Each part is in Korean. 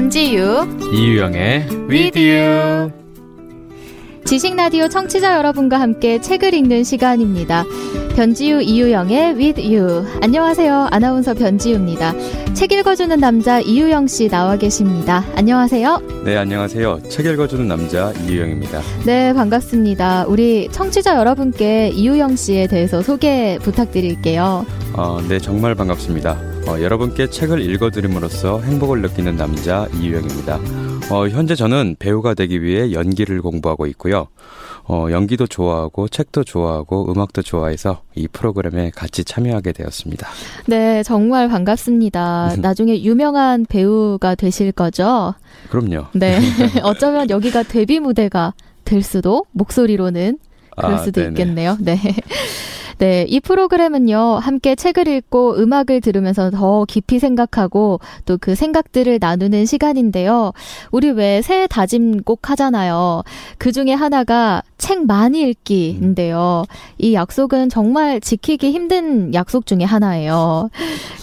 변지유 이유영의 With You. 지식라디오 청취자 여러분과 함께 책을 읽는 시간입니다. 변지유 이유영의 With You. 안녕하세요. 아나운서 변지유입니다. 책 읽어주는 남자 이유영 씨 나와 계십니다. 안녕하세요. 네, 안녕하세요. 책 읽어주는 남자 이유영입니다. 네, 반갑습니다. 우리 청취자 여러분께 이유영 씨에 대해서 소개 부탁드릴게요. 네, 정말 반갑습니다. 여러분께 책을 읽어드림으로써 행복을 느끼는 남자 이유영입니다. 현재 저는 배우가 되기 위해 연기를 공부하고 있고요. 연기도 좋아하고 책도 좋아하고 음악도 좋아해서 이 프로그램에 같이 참여하게 되었습니다. 네, 정말 반갑습니다. 나중에 유명한 배우가 되실 거죠? 그럼요. 네, 어쩌면 여기가 데뷔 무대가 될 수도, 목소리로는 그럴 수도 있겠네요. 네. 네, 이 프로그램은요, 함께 책을 읽고 음악을 들으면서 더 깊이 생각하고 또 그 생각들을 나누는 시간인데요. 우리 왜 새해 다짐 꼭 하잖아요. 그 중에 하나가 책 많이 읽기인데요. 이 약속은 정말 지키기 힘든 약속 중에 하나예요.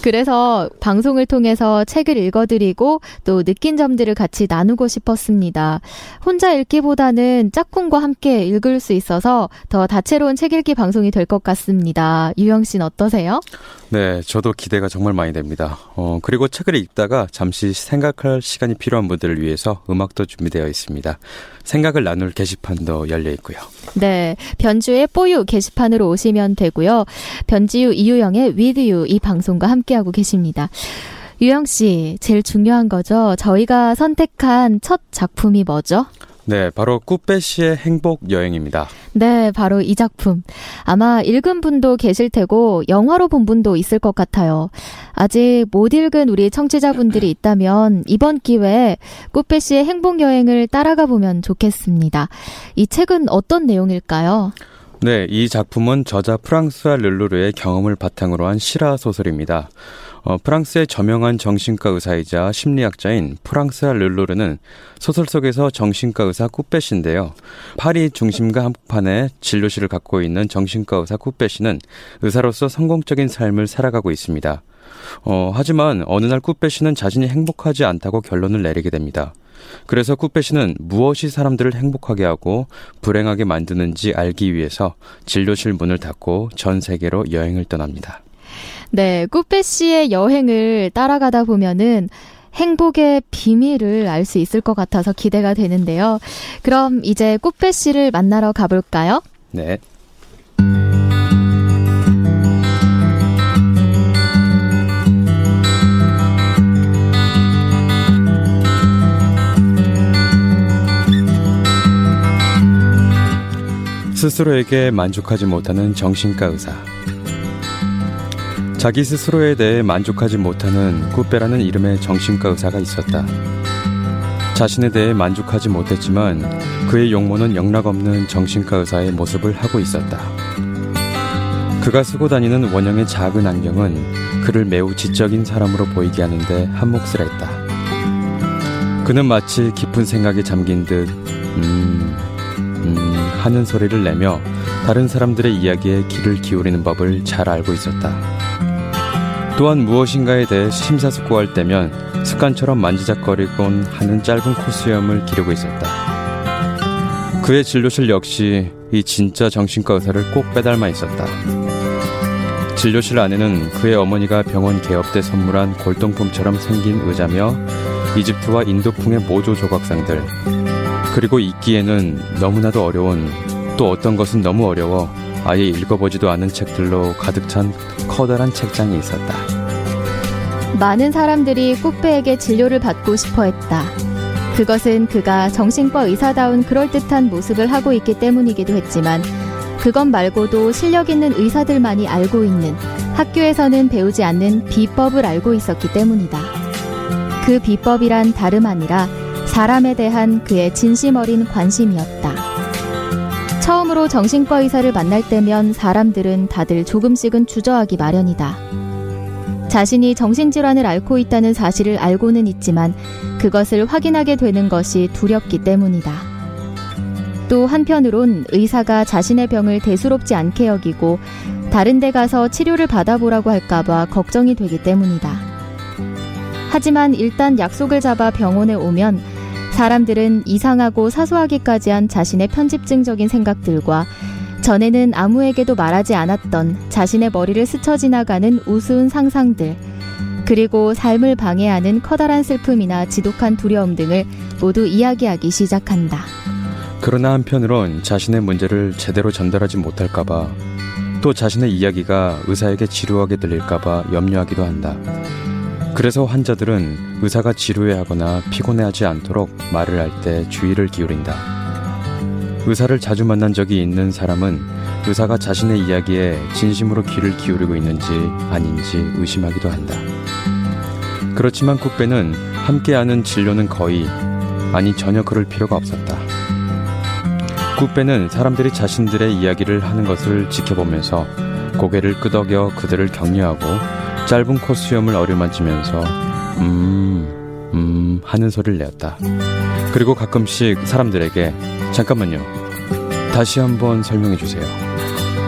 그래서 방송을 통해서 책을 읽어드리고 또 느낀 점들을 같이 나누고 싶었습니다. 혼자 읽기보다는 짝꿍과 함께 읽을 수 있어서 더 다채로운 책 읽기 방송이 될 것 같습니다. 유영 씨는 어떠세요? 네, 저도 기대가 정말 많이 됩니다. 그리고 책을 읽다가 잠시 생각할 시간이 필요한 분들을 위해서 음악도 준비되어 있습니다. 생각을 나눌 게시판도 열려 있고요. 네, 변지유의 뽀유 게시판으로 오시면 되고요. 변지유 이유영의 With You 이 방송과 함께하고 계십니다. 유영 씨, 제일 중요한 거죠. 저희가 선택한 첫 작품이 뭐죠? 네, 바로 꾸뻬 씨의 행복 여행입니다. 네, 바로 이 작품. 아마 읽은 분도 계실 테고 영화로 본 분도 있을 것 같아요. 아직 못 읽은 우리 청취자분들이 있다면 이번 기회에 꾸뻬 씨의 행복 여행을 따라가 보면 좋겠습니다. 이 책은 어떤 내용일까요? 네, 이 작품은 저자 프랑수아 르루르의 경험을 바탕으로 한 실화 소설입니다. 프랑스의 저명한 정신과 의사이자 심리학자인 프랑스와 르루르는 소설 속에서 정신과 의사 꾸뻬인데요. 파리 중심가 한복판에 진료실을 갖고 있는 정신과 의사 꾸뻬는 의사로서 성공적인 삶을 살아가고 있습니다. 하지만 어느 날 꾸뻬는 자신이 행복하지 않다고 결론을 내리게 됩니다. 그래서 꾸뻬는 무엇이 사람들을 행복하게 하고 불행하게 만드는지 알기 위해서 진료실 문을 닫고 전 세계로 여행을 떠납니다. 네, 꾸뻬 씨의 여행을 따라가다 보면은 행복의 비밀을 알 수 있을 것 같아서 기대가 되는데요. 그럼 이제 꾸뻬 씨를 만나러 가볼까요? 네. 스스로에게 만족하지 못하는 정신과 의사. 자기 스스로에 대해 만족하지 못하는 꾸뻬라는 이름의 정신과 의사가 있었다. 자신에 대해 만족하지 못했지만 그의 용모는 영락없는 정신과 의사의 모습을 하고 있었다. 그가 쓰고 다니는 원형의 작은 안경은 그를 매우 지적인 사람으로 보이게 하는데 한몫을 했다. 그는 마치 깊은 생각에 잠긴 듯 하는 소리를 내며 다른 사람들의 이야기에 귀를 기울이는 법을 잘 알고 있었다. 또한 무엇인가에 대해 심사숙고할 때면 습관처럼 만지작거리곤 하는 짧은 콧수염을 기르고 있었다. 그의 진료실 역시 이 진짜 정신과 의사를 꼭 빼닮아 있었다. 진료실 안에는 그의 어머니가 병원 개업 때 선물한 골동품처럼 생긴 의자며 이집트와 인도풍의 모조 조각상들, 그리고 읽기에는 너무나도 어려운, 또 어떤 것은 너무 어려워 아예 읽어보지도 않은 책들로 가득 찬 커다란 책장이 있었다. 많은 사람들이 꾸뻬에게 진료를 받고 싶어했다. 그것은 그가 정신과 의사다운 그럴듯한 모습을 하고 있기 때문이기도 했지만 그것 말고도 실력 있는 의사들만이 알고 있는, 학교에서는 배우지 않는 비법을 알고 있었기 때문이다. 그 비법이란 다름 아니라 사람에 대한 그의 진심 어린 관심이었다. 처음으로 정신과 의사를 만날 때면 사람들은 다들 조금씩은 주저하기 마련이다. 자신이 정신질환을 앓고 있다는 사실을 알고는 있지만 그것을 확인하게 되는 것이 두렵기 때문이다. 또 한편으론 의사가 자신의 병을 대수롭지 않게 여기고 다른 데 가서 치료를 받아보라고 할까봐 걱정이 되기 때문이다. 하지만 일단 약속을 잡아 병원에 오면 사람들은 이상하고 사소하기까지 한 자신의 편집증적인 생각들과 전에는 아무에게도 말하지 않았던 자신의 머리를 스쳐 지나가는 우스운 상상들, 그리고 삶을 방해하는 커다란 슬픔이나 지독한 두려움 등을 모두 이야기하기 시작한다. 그러나 한편으론 자신의 문제를 제대로 전달하지 못할까봐, 또 자신의 이야기가 의사에게 지루하게 들릴까봐 염려하기도 한다. 그래서 환자들은 의사가 지루해하거나 피곤해하지 않도록 말을 할 때 주의를 기울인다. 의사를 자주 만난 적이 있는 사람은 의사가 자신의 이야기에 진심으로 귀를 기울이고 있는지 아닌지 의심하기도 한다. 그렇지만 꾸뻬는 함께하는 진료는 거의, 아니 전혀 그럴 필요가 없었다. 꾸뻬는 사람들이 자신들의 이야기를 하는 것을 지켜보면서 고개를 끄덕여 그들을 격려하고 짧은 콧수염을 어루만지면서 하는 소리를 내었다. 그리고 가끔씩 사람들에게 잠깐만요, 다시 한번 설명해 주세요,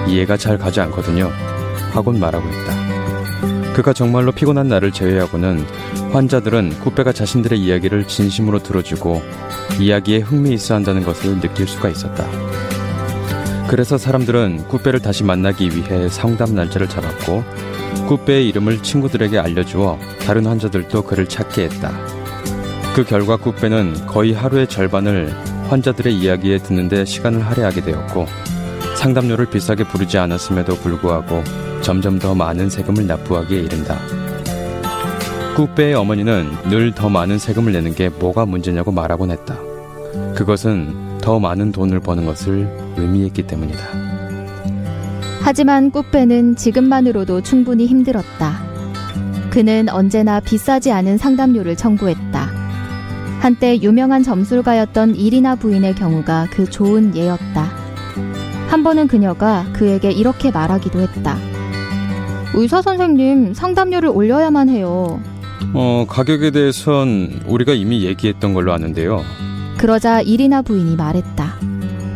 이해가 잘 가지 않거든요 하곤 말하고 있다. 그가 정말로 피곤한 날을 제외하고는 환자들은 꾸뻬가 자신들의 이야기를 진심으로 들어주고 이야기에 흥미있어 한다는 것을 느낄 수가 있었다. 그래서 사람들은 꾸뻬를 다시 만나기 위해 상담 날짜를 잡았고 꾸뻬의 이름을 친구들에게 알려주어 다른 환자들도 그를 찾게 했다. 그 결과 꾸뻬는 거의 하루의 절반을 환자들의 이야기에 듣는데 시간을 할애하게 되었고, 상담료를 비싸게 부르지 않았음에도 불구하고 점점 더 많은 세금을 납부하기에 이른다. 꾸뻬의 어머니는 늘 더 많은 세금을 내는 게 뭐가 문제냐고 말하곤 했다. 그것은 더 많은 돈을 버는 것을 의미했기 때문이다. 하지만 꾸뻬는 지금만으로도 충분히 힘들었다. 그는 언제나 비싸지 않은 상담료를 청구했다. 한때 유명한 점술가였던 이리나 부인의 경우가 그 좋은 예였다. 한 번은 그녀가 그에게 이렇게 말하기도 했다. 의사 선생님, 상담료를 올려야만 해요. 가격에 대해선 우리가 이미 얘기했던 걸로 아는데요. 그러자 이리나 부인이 말했다.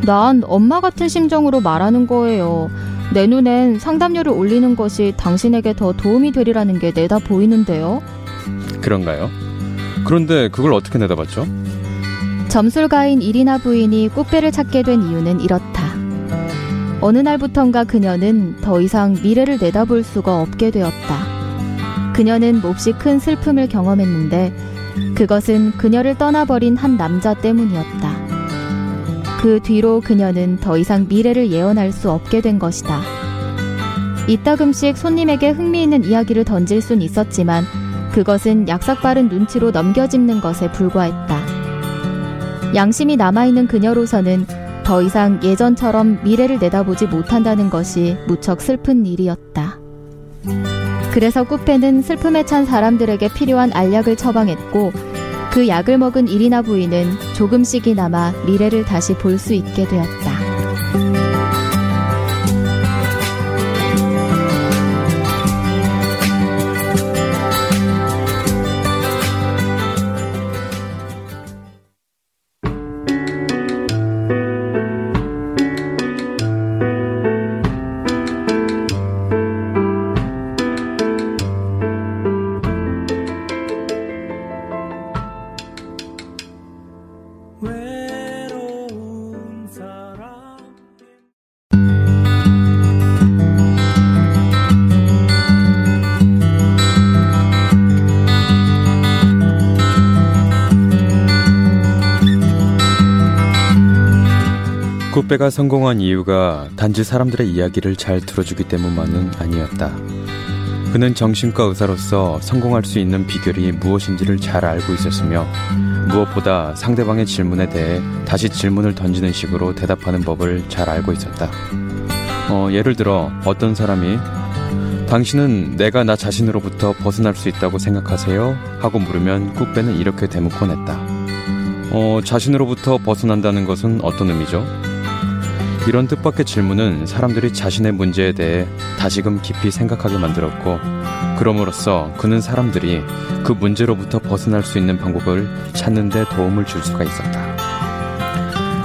난 엄마 같은 심정으로 말하는 거예요. 내 눈엔 상담료를 올리는 것이 당신에게 더 도움이 되리라는 게 내다 보이는데요. 그런가요? 그런데 그걸 어떻게 내다봤죠? 점술가인 이리나 부인이 꾸뻬를 찾게 된 이유는 이렇다. 어느 날부턴가 그녀는 더 이상 미래를 내다볼 수가 없게 되었다. 그녀는 몹시 큰 슬픔을 경험했는데 그것은 그녀를 떠나버린 한 남자 때문이었다. 그 뒤로 그녀는 더 이상 미래를 예언할 수 없게 된 것이다. 이따금씩 손님에게 흥미있는 이야기를 던질 순 있었지만 그것은 약삭빠른 눈치로 넘겨짚는 것에 불과했다. 양심이 남아있는 그녀로서는 더 이상 예전처럼 미래를 내다보지 못한다는 것이 무척 슬픈 일이었다. 그래서 꾸뻬는 슬픔에 찬 사람들에게 필요한 알약을 처방했고, 그 약을 먹은 이리나 부인은 조금씩이나마 미래를 다시 볼 수 있게 되었다. 꾸뻬가 성공한 이유가 단지 사람들의 이야기를 잘 들어주기 때문만은 아니었다. 그는 정신과 의사로서 성공할 수 있는 비결이 무엇인지를 잘 알고 있었으며, 무엇보다 상대방의 질문에 대해 다시 질문을 던지는 식으로 대답하는 법을 잘 알고 있었다. 예를 들어 어떤 사람이 당신은 내가 나 자신으로부터 벗어날 수 있다고 생각하세요? 하고 물으면 꾸뻬는 이렇게 대묻곤 했다. 자신으로부터 벗어난다는 것은 어떤 의미죠? 이런 뜻밖의 질문은 사람들이 자신의 문제에 대해 다시금 깊이 생각하게 만들었고, 그럼으로써 그는 사람들이 그 문제로부터 벗어날 수 있는 방법을 찾는 데 도움을 줄 수가 있었다.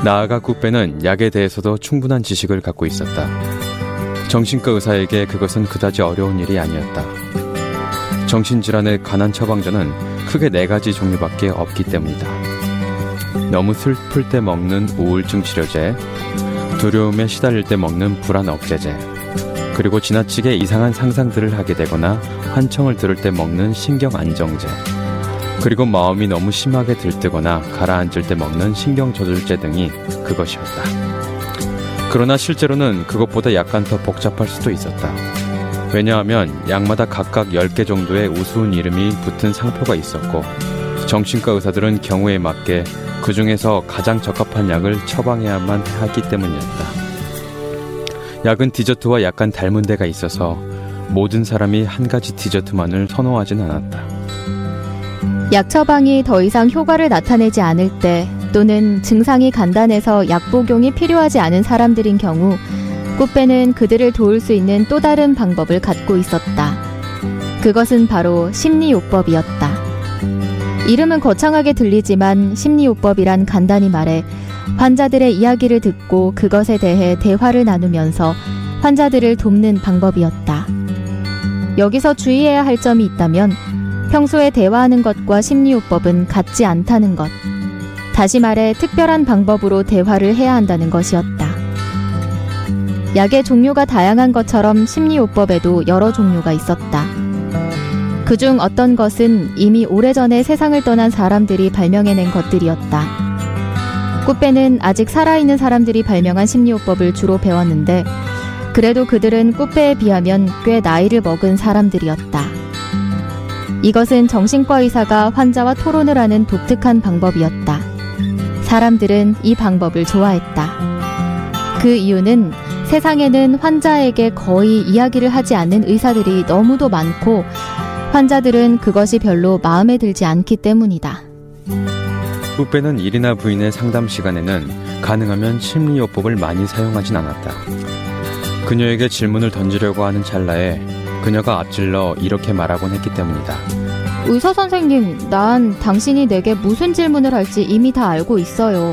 나아가 꾸뻬는 약에 대해서도 충분한 지식을 갖고 있었다. 정신과 의사에게 그것은 그다지 어려운 일이 아니었다. 정신질환의 가난 처방전은 크게 4가지 종류밖에 없기 때문이다. 너무 슬플 때 먹는 우울증 치료제, 두려움에 시달릴 때 먹는 불안 억제제, 그리고 지나치게 이상한 상상들을 하게 되거나 환청을 들을 때 먹는 신경 안정제, 그리고 마음이 너무 심하게 들뜨거나 가라앉을 때 먹는 신경 저절제 등이 그것이었다. 그러나 실제로는 그것보다 약간 더 복잡할 수도 있었다. 왜냐하면 약마다 각각 10개 정도의 우스운 이름이 붙은 상표가 있었고, 정신과 의사들은 경우에 맞게 그 중에서 가장 적합한 약을 처방해야만 하기 때문이었다. 약은 디저트와 약간 닮은 데가 있어서 모든 사람이 한 가지 디저트만을 선호하진 않았다. 약 처방이 더 이상 효과를 나타내지 않을 때, 또는 증상이 간단해서 약 복용이 필요하지 않은 사람들인 경우 꾸뻬는 그들을 도울 수 있는 또 다른 방법을 갖고 있었다. 그것은 바로 심리요법이었다. 이름은 거창하게 들리지만 심리요법이란 간단히 말해 환자들의 이야기를 듣고 그것에 대해 대화를 나누면서 환자들을 돕는 방법이었다. 여기서 주의해야 할 점이 있다면 평소에 대화하는 것과 심리요법은 같지 않다는 것, 다시 말해 특별한 방법으로 대화를 해야 한다는 것이었다. 약의 종류가 다양한 것처럼 심리요법에도 여러 종류가 있었다. 그중 어떤 것은 이미 오래전에 세상을 떠난 사람들이 발명해낸 것들이었다. 꾸뻬는 아직 살아있는 사람들이 발명한 심리요법을 주로 배웠는데, 그래도 그들은 꾸뻬에 비하면 꽤 나이를 먹은 사람들이었다. 이것은 정신과 의사가 환자와 토론을 하는 독특한 방법이었다. 사람들은 이 방법을 좋아했다. 그 이유는 세상에는 환자에게 거의 이야기를 하지 않는 의사들이 너무도 많고, 환자들은 그것이 별로 마음에 들지 않기 때문이다. 꾸뻬는 이리나 부인의 상담 시간에는 가능하면 심리요법을 많이 사용하진 않았다. 그녀에게 질문을 던지려고 하는 찰나에 그녀가 앞질러 이렇게 말하곤 했기 때문이다. 의사 선생님, 난 당신이 내게 무슨 질문을 할지 이미 다 알고 있어요.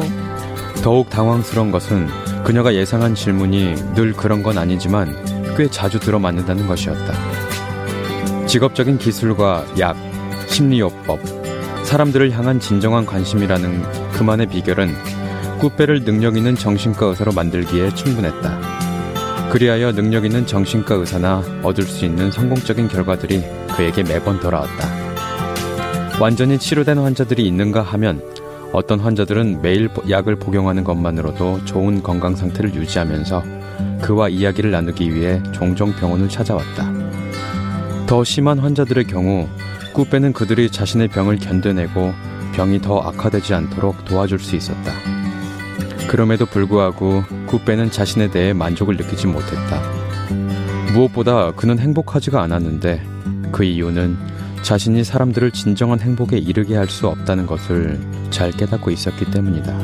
더욱 당황스러운 것은 그녀가 예상한 질문이 늘 그런 건 아니지만 꽤 자주 들어맞는다는 것이었다. 직업적인 기술과 약, 심리요법, 사람들을 향한 진정한 관심이라는 그만의 비결은 꾸뻬를 능력있는 정신과 의사로 만들기에 충분했다. 그리하여 능력있는 정신과 의사나 얻을 수 있는 성공적인 결과들이 그에게 매번 돌아왔다. 완전히 치료된 환자들이 있는가 하면 어떤 환자들은 매일 약을 복용하는 것만으로도 좋은 건강 상태를 유지하면서 그와 이야기를 나누기 위해 종종 병원을 찾아왔다. 더 심한 환자들의 경우 꾸뻬는 그들이 자신의 병을 견뎌내고 병이 더 악화되지 않도록 도와줄 수 있었다. 그럼에도 불구하고 꾸뻬는 자신에 대해 만족을 느끼지 못했다. 무엇보다 그는 행복하지가 않았는데, 그 이유는 자신이 사람들을 진정한 행복에 이르게 할 수 없다는 것을 잘 깨닫고 있었기 때문이다.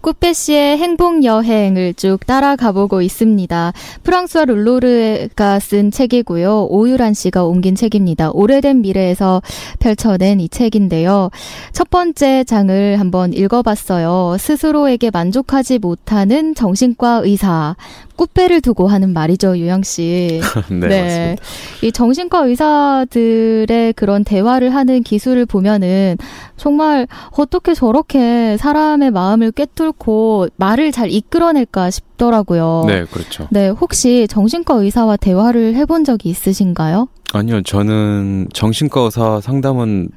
꾸뻬 씨의 행복여행을 쭉 따라가보고 있습니다. 프랑스와 룰로르가 쓴 책이고요. 오유란 씨가 옮긴 책입니다. 오래된 미래에서 펼쳐낸 이 책인데요. 첫 번째 장을 한번 읽어봤어요. 스스로에게 만족하지 못하는 정신과 의사. 꾸뻬를 두고 하는 말이죠, 유영 씨. 네, 맞습니다. 이 정신과 의사들의 그런 대화를 하는 기술을 보면은 정말 어떻게 저렇게 사람의 마음을 꿰뚫고 말을 잘 이끌어낼까 싶더라고요. 네, 그렇죠. 네, 혹시 정신과 의사와 대화를 해본 적이 있으신가요? 아니요, 저는 정신과 의사 상담은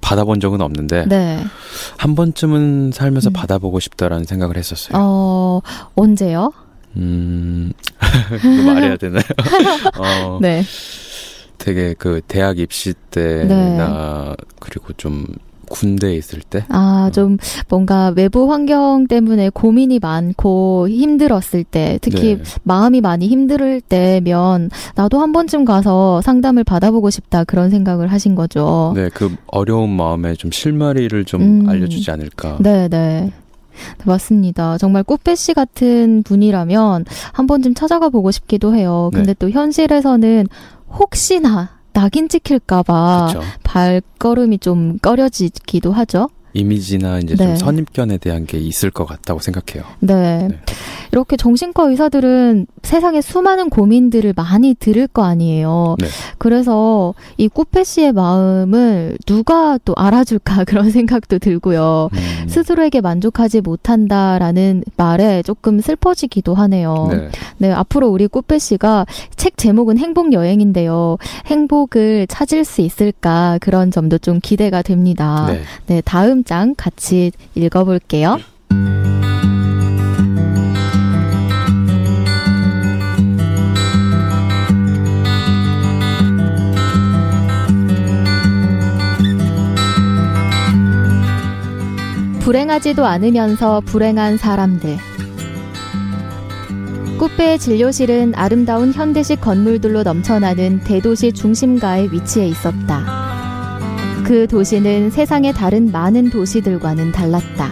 받아본 적은 없는데 한 번쯤은 살면서 받아보고 싶다라는 생각을 했었어요. 언제요? 말해야 되나요? 되게 그 대학 입시 때나 그리고 좀 군대에 있을 때? 아, 좀 뭔가 외부 환경 때문에 고민이 많고 힘들었을 때, 특히 네. 마음이 많이 힘들 때면 나도 한 번쯤 가서 상담을 받아보고 싶다 그런 생각을 하신 거죠. 네, 그 어려운 마음에 좀 실마리를 좀 알려주지 않을까. 네, 네. 네, 맞습니다. 정말 꾸뻬 씨 같은 분이라면 한 번쯤 찾아가 보고 싶기도 해요. 근데 네. 또 현실에서는 혹시나 낙인 찍힐까봐 그쵸. 발걸음이 좀 꺼려지기도 하죠. 이미지나 이제 네. 좀 선입견에 대한 게 있을 것 같다고 생각해요. 네. 네. 이렇게 정신과 의사들은 세상에 수많은 고민들을 많이 들을 거 아니에요. 네. 그래서 이 꾸뻬 씨의 마음을 누가 또 알아줄까 그런 생각도 들고요. 스스로에게 만족하지 못한다라는 말에 조금 슬퍼지기도 하네요. 네. 네, 앞으로 우리 꾸뻬 씨가 책 제목은 행복여행인데요. 행복을 찾을 수 있을까 그런 점도 좀 기대가 됩니다. 네, 네 다음 장 같이 읽어볼게요. 불행하지도 않으면서 불행한 사람들. 꾸뻬의 진료실은 아름다운 현대식 건물들로 넘쳐나는 대도시 중심가에 위치해 있었다. 그 도시는 세상의 다른 많은 도시들과는 달랐다.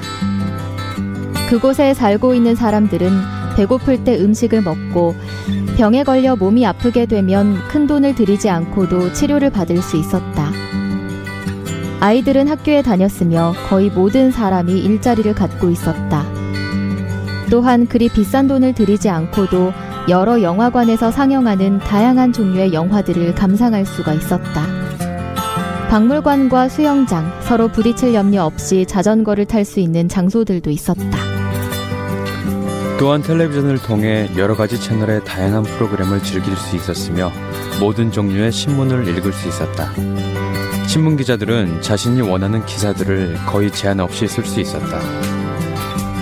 그곳에 살고 있는 사람들은 배고플 때 음식을 먹고 병에 걸려 몸이 아프게 되면 큰돈을 들이지 않고도 치료를 받을 수 있었다. 아이들은 학교에 다녔으며 거의 모든 사람이 일자리를 갖고 있었다. 또한 그리 비싼 돈을 들이지 않고도 여러 영화관에서 상영하는 다양한 종류의 영화들을 감상할 수가 있었다. 박물관과 수영장, 서로 부딪힐 염려 없이 자전거를 탈 수 있는 장소들도 있었다. 또한 텔레비전을 통해 여러 가지 채널의 다양한 프로그램을 즐길 수 있었으며 모든 종류의 신문을 읽을 수 있었다. 신문 기자들은 자신이 원하는 기사들을 거의 제한 없이 쓸 수 있었다.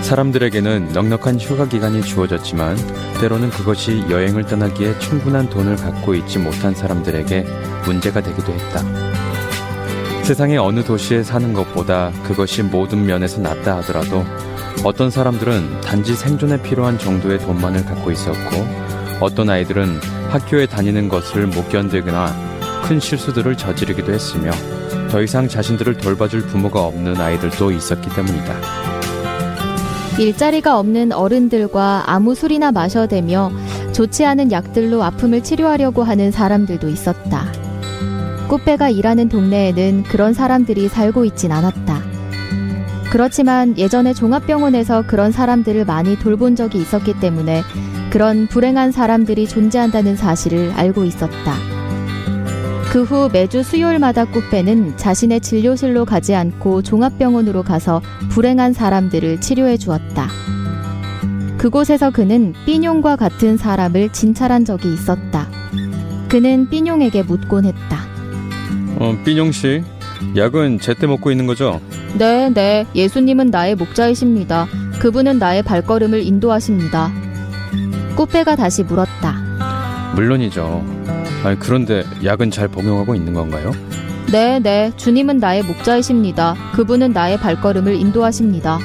사람들에게는 넉넉한 휴가 기간이 주어졌지만 때로는 그것이 여행을 떠나기에 충분한 돈을 갖고 있지 못한 사람들에게 문제가 되기도 했다. 세상의 어느 도시에 사는 것보다 그것이 모든 면에서 낫다 하더라도 어떤 사람들은 단지 생존에 필요한 정도의 돈만을 갖고 있었고 어떤 아이들은 학교에 다니는 것을 못 견디거나 큰 실수들을 저지르기도 했으며 더 이상 자신들을 돌봐줄 부모가 없는 아이들도 있었기 때문이다. 일자리가 없는 어른들과 아무 술이나 마셔대며 좋지 않은 약들로 아픔을 치료하려고 하는 사람들도 있었다. 꾸뻬가 일하는 동네에는 그런 사람들이 살고 있진 않았다. 그렇지만 예전에 종합병원에서 그런 사람들을 많이 돌본 적이 있었기 때문에 그런 불행한 사람들이 존재한다는 사실을 알고 있었다. 그 후 매주 수요일마다 꾸뻬는 자신의 진료실로 가지 않고 종합병원으로 가서 불행한 사람들을 치료해 주었다. 그곳에서 그는 삐뇽과 같은 사람을 진찰한 적이 있었다. 그는 삐뇽에게 묻곤 했다. 삐뇽씨, 약은 제때 먹고 있는 거죠? 네, 예수님은 나의 목자이십니다. 그분은 나의 발걸음을 인도하십니다. 꾸뻬가 다시 물었다. 물론이죠. 아니, 그런데 약은 잘 복용하고 있는 건가요? 네, 주님은 나의 목자이십니다. 그분은 나의 발걸음을 인도하십니다.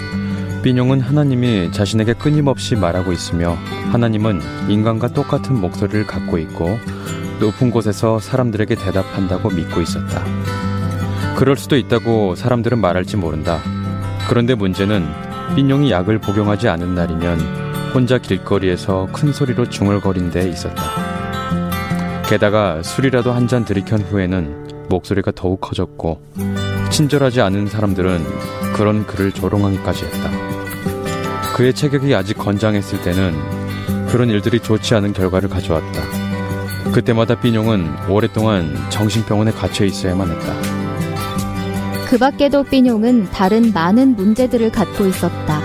삐뇽은 하나님이 자신에게 끊임없이 말하고 있으며 하나님은 인간과 똑같은 목소리를 갖고 있고 높은 곳에서 사람들에게 대답한다고 믿고 있었다. 그럴 수도 있다고 사람들은 말할지 모른다. 그런데 문제는 삐뇽이 약을 복용하지 않은 날이면 혼자 길거리에서 큰 소리로 중얼거린 데 있었다. 게다가 술이라도 한 잔 들이켠 후에는 목소리가 더욱 커졌고 친절하지 않은 사람들은 그런 그를 조롱하기까지 했다. 그의 체격이 아직 건장했을 때는 그런 일들이 좋지 않은 결과를 가져왔다. 그때마다 삐뇽은 오랫동안 정신병원에 갇혀 있어야만 했다. 그 밖에도 삐뇽은 다른 많은 문제들을 갖고 있었다.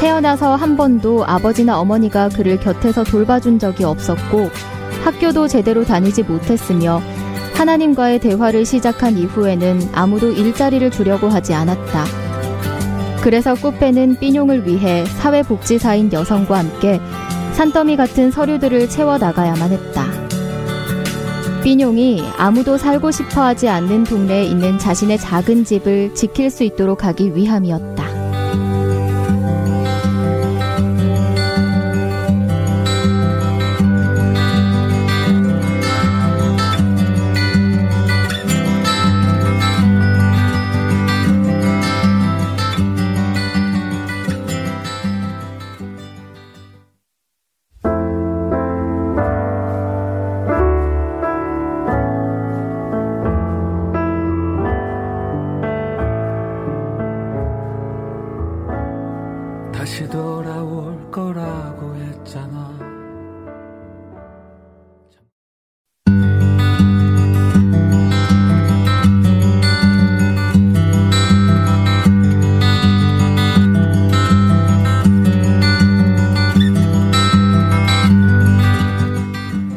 태어나서 한 번도 아버지나 어머니가 그를 곁에서 돌봐준 적이 없었고 학교도 제대로 다니지 못했으며 하나님과의 대화를 시작한 이후에는 아무도 일자리를 주려고 하지 않았다. 그래서 꾸뻬는 삐뇽을 위해 사회복지사인 여성과 함께 산더미 같은 서류들을 채워 나가야만 했다. 빈용이 아무도 살고 싶어하지 않는 동네에 있는 자신의 작은 집을 지킬 수 있도록 하기 위함이었다.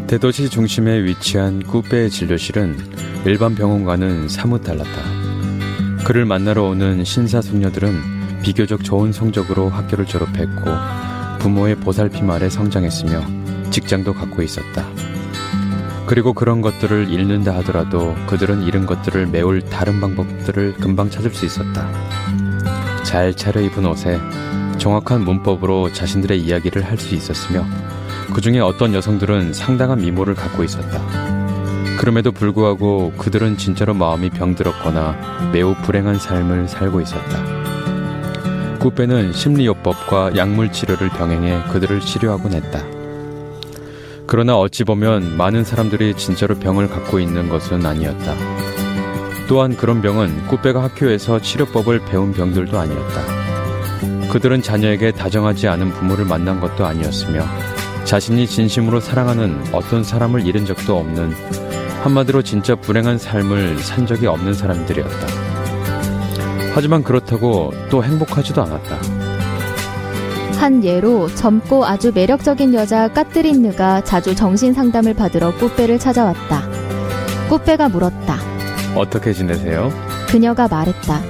대도시 중심에 위치한 꾸뻬의 진료실은 일반 병원과는 사뭇 달랐다. 그를 만나러 오는 신사숙녀들은 비교적 좋은 성적으로 학교를 졸업했고 부모의 보살핌 아래 성장했으며 직장도 갖고 있었다. 그리고 그런 것들을 잃는다 하더라도 그들은 잃은 것들을 메울 다른 방법들을 금방 찾을 수 있었다. 잘 차려입은 옷에 정확한 문법으로 자신들의 이야기를 할 수 있었으며 그 중에 어떤 여성들은 상당한 미모를 갖고 있었다. 그럼에도 불구하고 그들은 진짜로 마음이 병들었거나 매우 불행한 삶을 살고 있었다. 꾸뻬는 심리요법과 약물치료를 병행해 그들을 치료하곤 했다. 그러나 어찌 보면 많은 사람들이 진짜로 병을 갖고 있는 것은 아니었다. 또한 그런 병은 꾸뻬가 학교에서 치료법을 배운 병들도 아니었다. 그들은 자녀에게 다정하지 않은 부모를 만난 것도 아니었으며 자신이 진심으로 사랑하는 어떤 사람을 잃은 적도 없는, 한마디로 진짜 불행한 삶을 산 적이 없는 사람들이었다. 하지만 그렇다고 또 행복하지도 않았다. 한 예로 젊고 아주 매력적인 여자 까뜨린느가 자주 정신상담을 받으러 꾸뻬를 찾아왔다. 꾸뻬가 물었다. 어떻게 지내세요? 그녀가 말했다.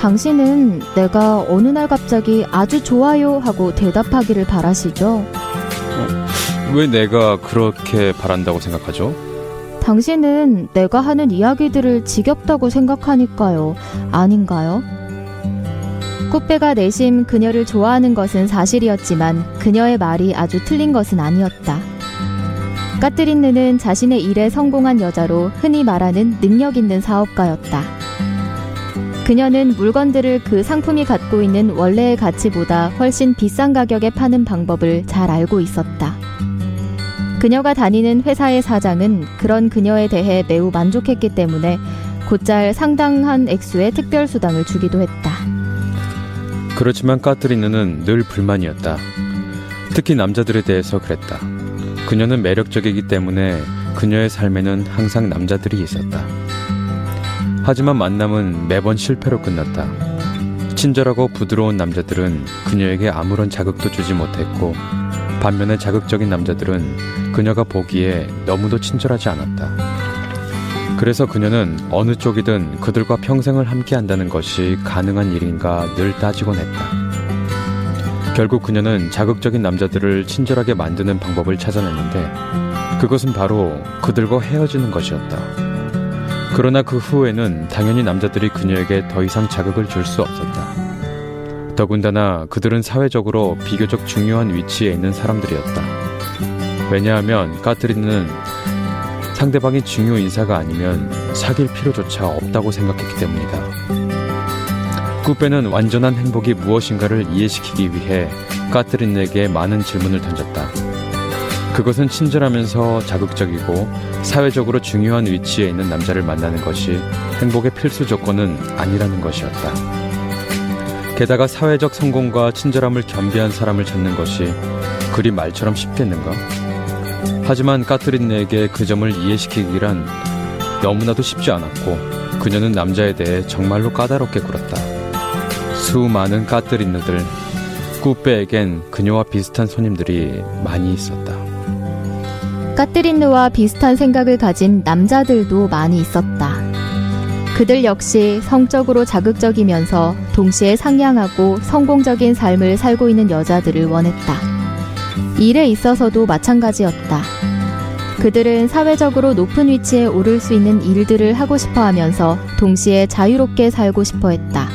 당신은 내가 어느 날 갑자기 아주 좋아요 하고 대답하기를 바라시죠? 왜 내가 그렇게 바란다고 생각하죠? 당신은 내가 하는 이야기들을 지겹다고 생각하니까요. 아닌가요? 꾸뻬가 내심 그녀를 좋아하는 것은 사실이었지만 그녀의 말이 아주 틀린 것은 아니었다. 까뜨린느는 자신의 일에 성공한 여자로 흔히 말하는 능력 있는 사업가였다. 그녀는 물건들을 그 상품이 갖고 있는 원래의 가치보다 훨씬 비싼 가격에 파는 방법을 잘 알고 있었다. 그녀가 다니는 회사의 사장은 그런 그녀에 대해 매우 만족했기 때문에 곧잘 상당한 액수의 특별수당을 주기도 했다. 그렇지만 까뜨리느는 늘 불만이었다. 특히 남자들에 대해서 그랬다. 그녀는 매력적이기 때문에 그녀의 삶에는 항상 남자들이 있었다. 하지만 만남은 매번 실패로 끝났다. 친절하고 부드러운 남자들은 그녀에게 아무런 자극도 주지 못했고 반면에 자극적인 남자들은 그녀가 보기에 너무도 친절하지 않았다. 그래서 그녀는 어느 쪽이든 그들과 평생을 함께한다는 것이 가능한 일인가 늘 따지곤 했다. 결국 그녀는 자극적인 남자들을 친절하게 만드는 방법을 찾아냈는데 그것은 바로 그들과 헤어지는 것이었다. 그러나 그 후에는 당연히 남자들이 그녀에게 더 이상 자극을 줄 수 없었다. 더군다나 그들은 사회적으로 비교적 중요한 위치에 있는 사람들이었다. 왜냐하면 까트린은 상대방이 중요 인사가 아니면 사귈 필요조차 없다고 생각했기 때문이다. 꾸뻬는 완전한 행복이 무엇인가를 이해시키기 위해 까트린에게 많은 질문을 던졌다. 그것은 친절하면서 자극적이고 사회적으로 중요한 위치에 있는 남자를 만나는 것이 행복의 필수 조건은 아니라는 것이었다. 게다가 사회적 성공과 친절함을 겸비한 사람을 찾는 것이 그리 말처럼 쉽겠는가? 하지만 까트린에게 그 점을 이해시키기란 너무나도 쉽지 않았고 그녀는 남자에 대해 정말로 까다롭게 굴었다. 수많은 까트린느들, 꾸뻬에겐 그녀와 비슷한 손님들이 많이 있었다. 까트린느와 비슷한 생각을 가진 남자들도 많이 있었다. 그들 역시 성적으로 자극적이면서 동시에 상냥하고 성공적인 삶을 살고 있는 여자들을 원했다. 일에 있어서도 마찬가지였다. 그들은 사회적으로 높은 위치에 오를 수 있는 일들을 하고 싶어 하면서 동시에 자유롭게 살고 싶어 했다.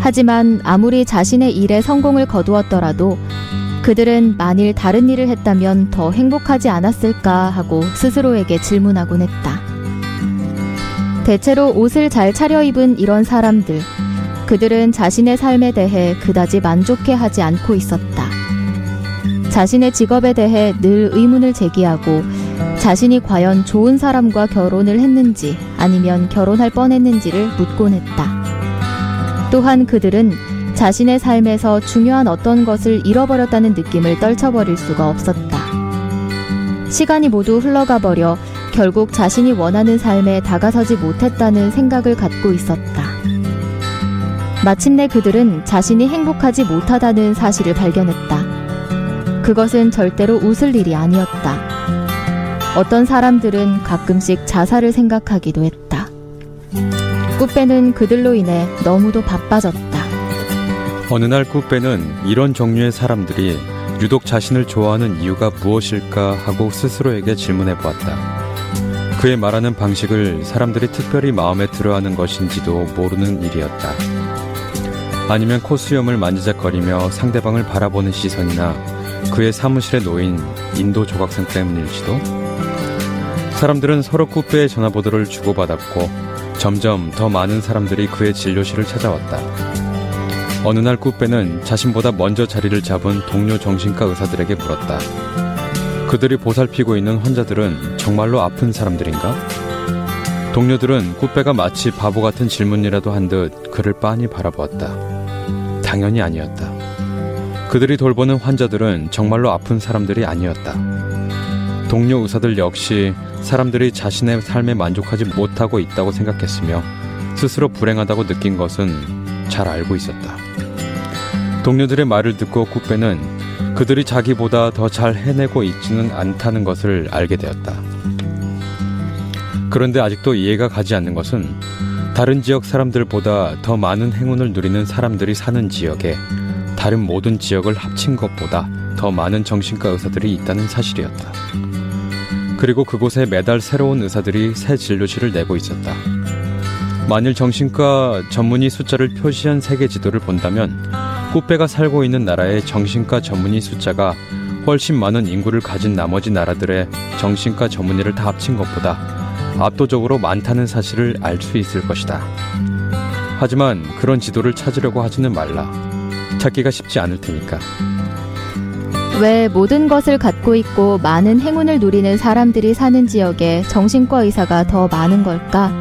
하지만 아무리 자신의 일에 성공을 거두었더라도 그들은 만일 다른 일을 했다면 더 행복하지 않았을까 하고 스스로에게 질문하곤 했다. 대체로 옷을 잘 차려입은 이런 사람들, 그들은 자신의 삶에 대해 그다지 만족해 하지 않고 있었다. 자신의 직업에 대해 늘 의문을 제기하고 자신이 과연 좋은 사람과 결혼을 했는지 아니면 결혼할 뻔했는지를 묻곤 했다. 또한 그들은 자신의 삶에서 중요한 어떤 것을 잃어버렸다는 느낌을 떨쳐버릴 수가 없었다. 시간이 모두 흘러가 버려 결국 자신이 원하는 삶에 다가서지 못했다는 생각을 갖고 있었다. 마침내 그들은 자신이 행복하지 못하다는 사실을 발견했다. 그것은 절대로 웃을 일이 아니었다. 어떤 사람들은 가끔씩 자살을 생각하기도 했다. 꾸뻬는 그들로 인해 너무도 바빠졌다. 어느 날 꾸뻬는 이런 종류의 사람들이 유독 자신을 좋아하는 이유가 무엇일까 하고 스스로에게 질문해보았다. 그의 말하는 방식을 사람들이 특별히 마음에 들어하는 것인지도 모르는 일이었다. 아니면 콧수염을 만지작거리며 상대방을 바라보는 시선이나 그의 사무실에 놓인 인도 조각상 때문일지도. 사람들은 서로 꾸뻬의 전화번호를 주고받았고 점점 더 많은 사람들이 그의 진료실을 찾아왔다. 어느 날 꾸뻬는 자신보다 먼저 자리를 잡은 동료 정신과 의사들에게 물었다. 그들이 보살피고 있는 환자들은 정말로 아픈 사람들인가? 동료들은 꾸뻬가 마치 바보 같은 질문이라도 한 듯 그를 빤히 바라보았다. 당연히 아니었다. 그들이 돌보는 환자들은 정말로 아픈 사람들이 아니었다. 동료 의사들 역시 사람들이 자신의 삶에 만족하지 못하고 있다고 생각했으며 스스로 불행하다고 느낀 것은 잘 알고 있었다. 동료들의 말을 듣고 꾸뻬는 그들이 자기보다 더 잘 해내고 있지는 않다는 것을 알게 되었다. 그런데 아직도 이해가 가지 않는 것은 다른 지역 사람들보다 더 많은 행운을 누리는 사람들이 사는 지역에 다른 모든 지역을 합친 것보다 더 많은 정신과 의사들이 있다는 사실이었다. 그리고 그곳에 매달 새로운 의사들이 새 진료실을 내고 있었다. 만일 정신과 전문의 숫자를 표시한 세계 지도를 본다면 꾸뻬가 살고 있는 나라의 정신과 전문의 숫자가 훨씬 많은 인구를 가진 나머지 나라들의 정신과 전문의를 다 합친 것보다 압도적으로 많다는 사실을 알 수 있을 것이다. 하지만 그런 지도를 찾으려고 하지는 말라. 찾기가 쉽지 않을 테니까. 왜 모든 것을 갖고 있고 많은 행운을 누리는 사람들이 사는 지역에 정신과 의사가 더 많은 걸까?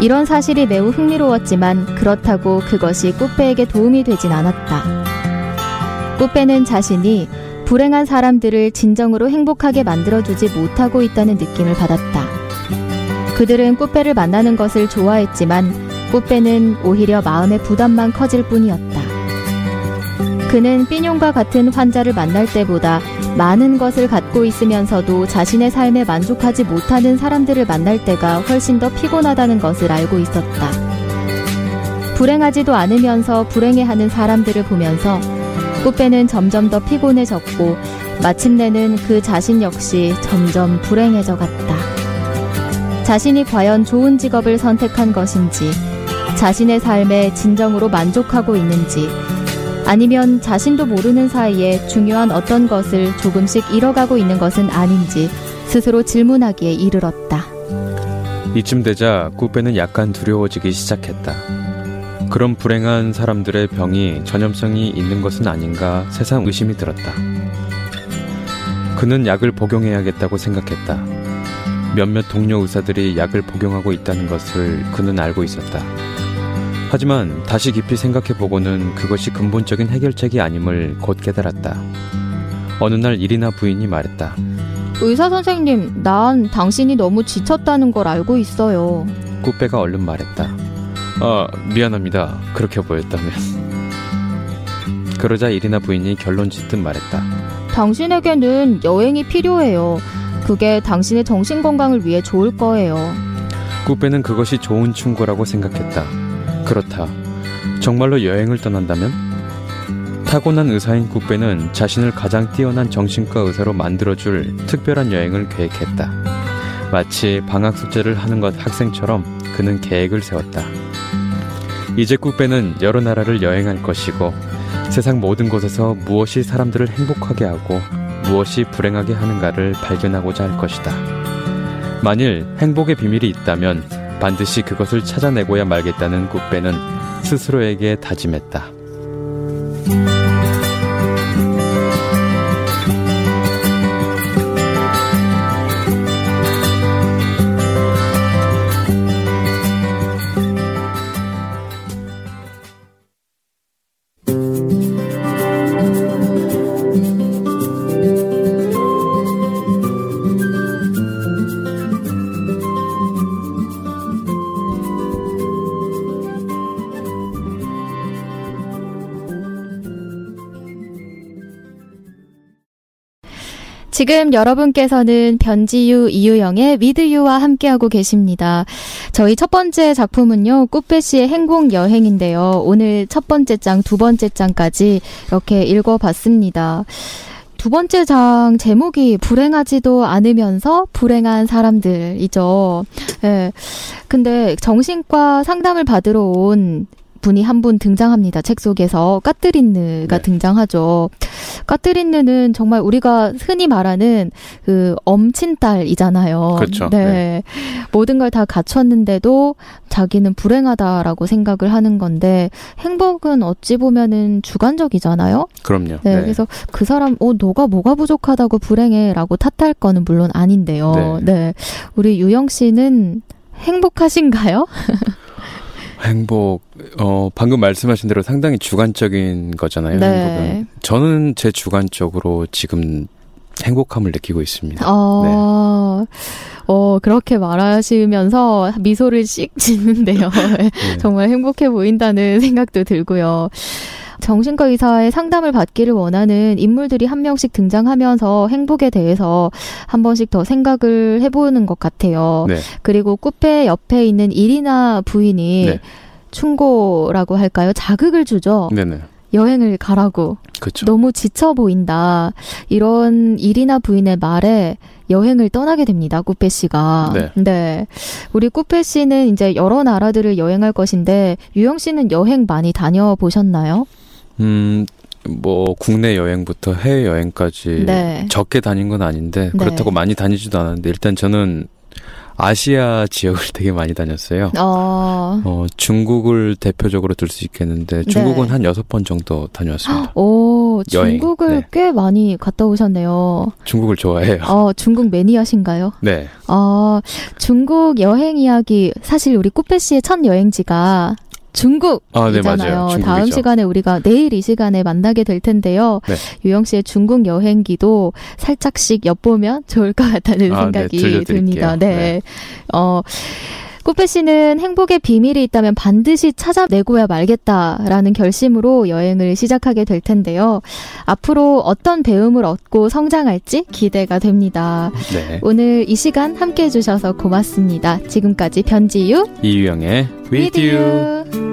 이런 사실이 매우 흥미로웠지만 그렇다고 그것이 꾸뻬에게 도움이 되진 않았다. 꾸뻬는 자신이 불행한 사람들을 진정으로 행복하게 만들어주지 못하고 있다는 느낌을 받았다. 그들은 꾸뻬를 만나는 것을 좋아했지만 꾸뻬는 오히려 마음의 부담만 커질 뿐이었다. 그는 삐뇽과 같은 환자를 만날 때보다 많은 것을 갖고 있으면서도 자신의 삶에 만족하지 못하는 사람들을 만날 때가 훨씬 더 피곤하다는 것을 알고 있었다. 불행하지도 않으면서 불행해하는 사람들을 보면서 꾸뻬는 점점 더 피곤해졌고 마침내는 그 자신 역시 점점 불행해져 갔다. 자신이 과연 좋은 직업을 선택한 것인지, 자신의 삶에 진정으로 만족하고 있는지, 아니면 자신도 모르는 사이에 중요한 어떤 것을 조금씩 잃어가고 있는 것은 아닌지 스스로 질문하기에 이르렀다. 이쯤 되자 꾸뻬는 약간 두려워지기 시작했다. 그런 불행한 사람들의 병이 전염성이 있는 것은 아닌가 세상 의심이 들었다. 그는 약을 복용해야겠다고 생각했다. 몇몇 동료 의사들이 약을 복용하고 있다는 것을 그는 알고 있었다. 하지만 다시 깊이 생각해보고는 그것이 근본적인 해결책이 아님을 곧 깨달았다. 어느 날 이리나 부인이 말했다. 의사 선생님, 난 당신이 너무 지쳤다는 걸 알고 있어요. 꾸뻬가 얼른 말했다. 아, 미안합니다. 그렇게 보였다면. 그러자 이리나 부인이 결론 짓듯 말했다. 당신에게는 여행이 필요해요. 그게 당신의 정신 건강을 위해 좋을 거예요. 꾸뻬는 그것이 좋은 충고라고 생각했다. 그렇다. 정말로 여행을 떠난다면? 타고난 의사인 꾸뻬는 자신을 가장 뛰어난 정신과 의사로 만들어줄 특별한 여행을 계획했다. 마치 방학 숙제를 하는 것 학생처럼 그는 계획을 세웠다. 이제 꾸뻬는 여러 나라를 여행할 것이고 세상 모든 곳에서 무엇이 사람들을 행복하게 하고 무엇이 불행하게 하는가를 발견하고자 할 것이다. 만일 행복의 비밀이 있다면 반드시 그것을 찾아내고야 말겠다는 꾸뻬는 스스로에게 다짐했다. 지금 여러분께서는 변지유, 이유영의 With You와 함께하고 계십니다. 저희 첫 번째 작품은요, 꾸뻬 씨의 행복 여행인데요. 오늘 첫 번째 장, 두 번째 장까지 이렇게 읽어봤습니다. 두 번째 장 제목이 불행하지도 않으면서 불행한 사람들이죠. 네. 근데 정신과 상담을 받으러 온 분이 한 분 등장합니다. 책 속에서 까트린느가 네. 등장하죠. 까트린느는 정말 우리가 흔히 말하는 그 엄친딸이잖아요. 그렇죠. 네. 네. 모든 걸 다 갖췄는데도 자기는 불행하다라고 생각을 하는 건데 행복은 어찌 보면은 주관적이잖아요. 그럼요. 네. 네. 그래서 그 사람 너가 뭐가 부족하다고 불행해라고 탓할 거는 물론 아닌데요. 네. 네. 우리 유영 씨는 행복하신가요? 행복, 방금 말씀하신 대로 상당히 주관적인 거잖아요. 네. 행복은. 저는 제 주관적으로 지금 행복함을 느끼고 있습니다. 네. 그렇게 말하시면서 미소를 씩 짓는데요. 네. 정말 행복해 보인다는 생각도 들고요. 정신과 의사의 상담을 받기를 원하는 인물들이 한 명씩 등장하면서 행복에 대해서 한 번씩 더 생각을 해보는 것 같아요. 네. 그리고 꾸뻬 옆에 있는 이리나 부인이 네. 충고라고 할까요? 자극을 주죠. 네네. 여행을 가라고. 그쵸. 너무 지쳐 보인다. 이런 이리나 부인의 말에 여행을 떠나게 됩니다. 꾸뻬 씨가. 네. 네. 우리 꾸뻬 씨는 이제 여러 나라들을 여행할 것인데 유영 씨는 여행 많이 다녀보셨나요? 국내 여행부터 해외 여행까지 네. 적게 다닌 건 아닌데 그렇다고 네. 많이 다니지도 않았는데 일단 저는 아시아 지역을 되게 많이 다녔어요. 중국을 대표적으로 둘 수 있겠는데 중국은 네. 한 6번 정도 다녀왔습니다. 오, 중국을 여행. 네. 꽤 많이 갔다 오셨네요. 중국을 좋아해요. 중국 매니아신가요? 네. 중국 여행 이야기 사실 우리 꾸뻬 씨의 첫 여행지가 중국이잖아요. 네, 다음 시간에 우리가 내일 이 시간에 만나게 될 텐데요. 네. 유영 씨의 중국 여행기도 살짝씩 엿보면 좋을 것 같다는 생각이 듭니다. 네. 꾸뻬 씨는 행복의 비밀이 있다면 반드시 찾아내고야 말겠다라는 결심으로 여행을 시작하게 될 텐데요. 앞으로 어떤 배움을 얻고 성장할지 기대가 됩니다. 네. 오늘 이 시간 함께해 주셔서 고맙습니다. 지금까지 변지유, 이유영의 With You.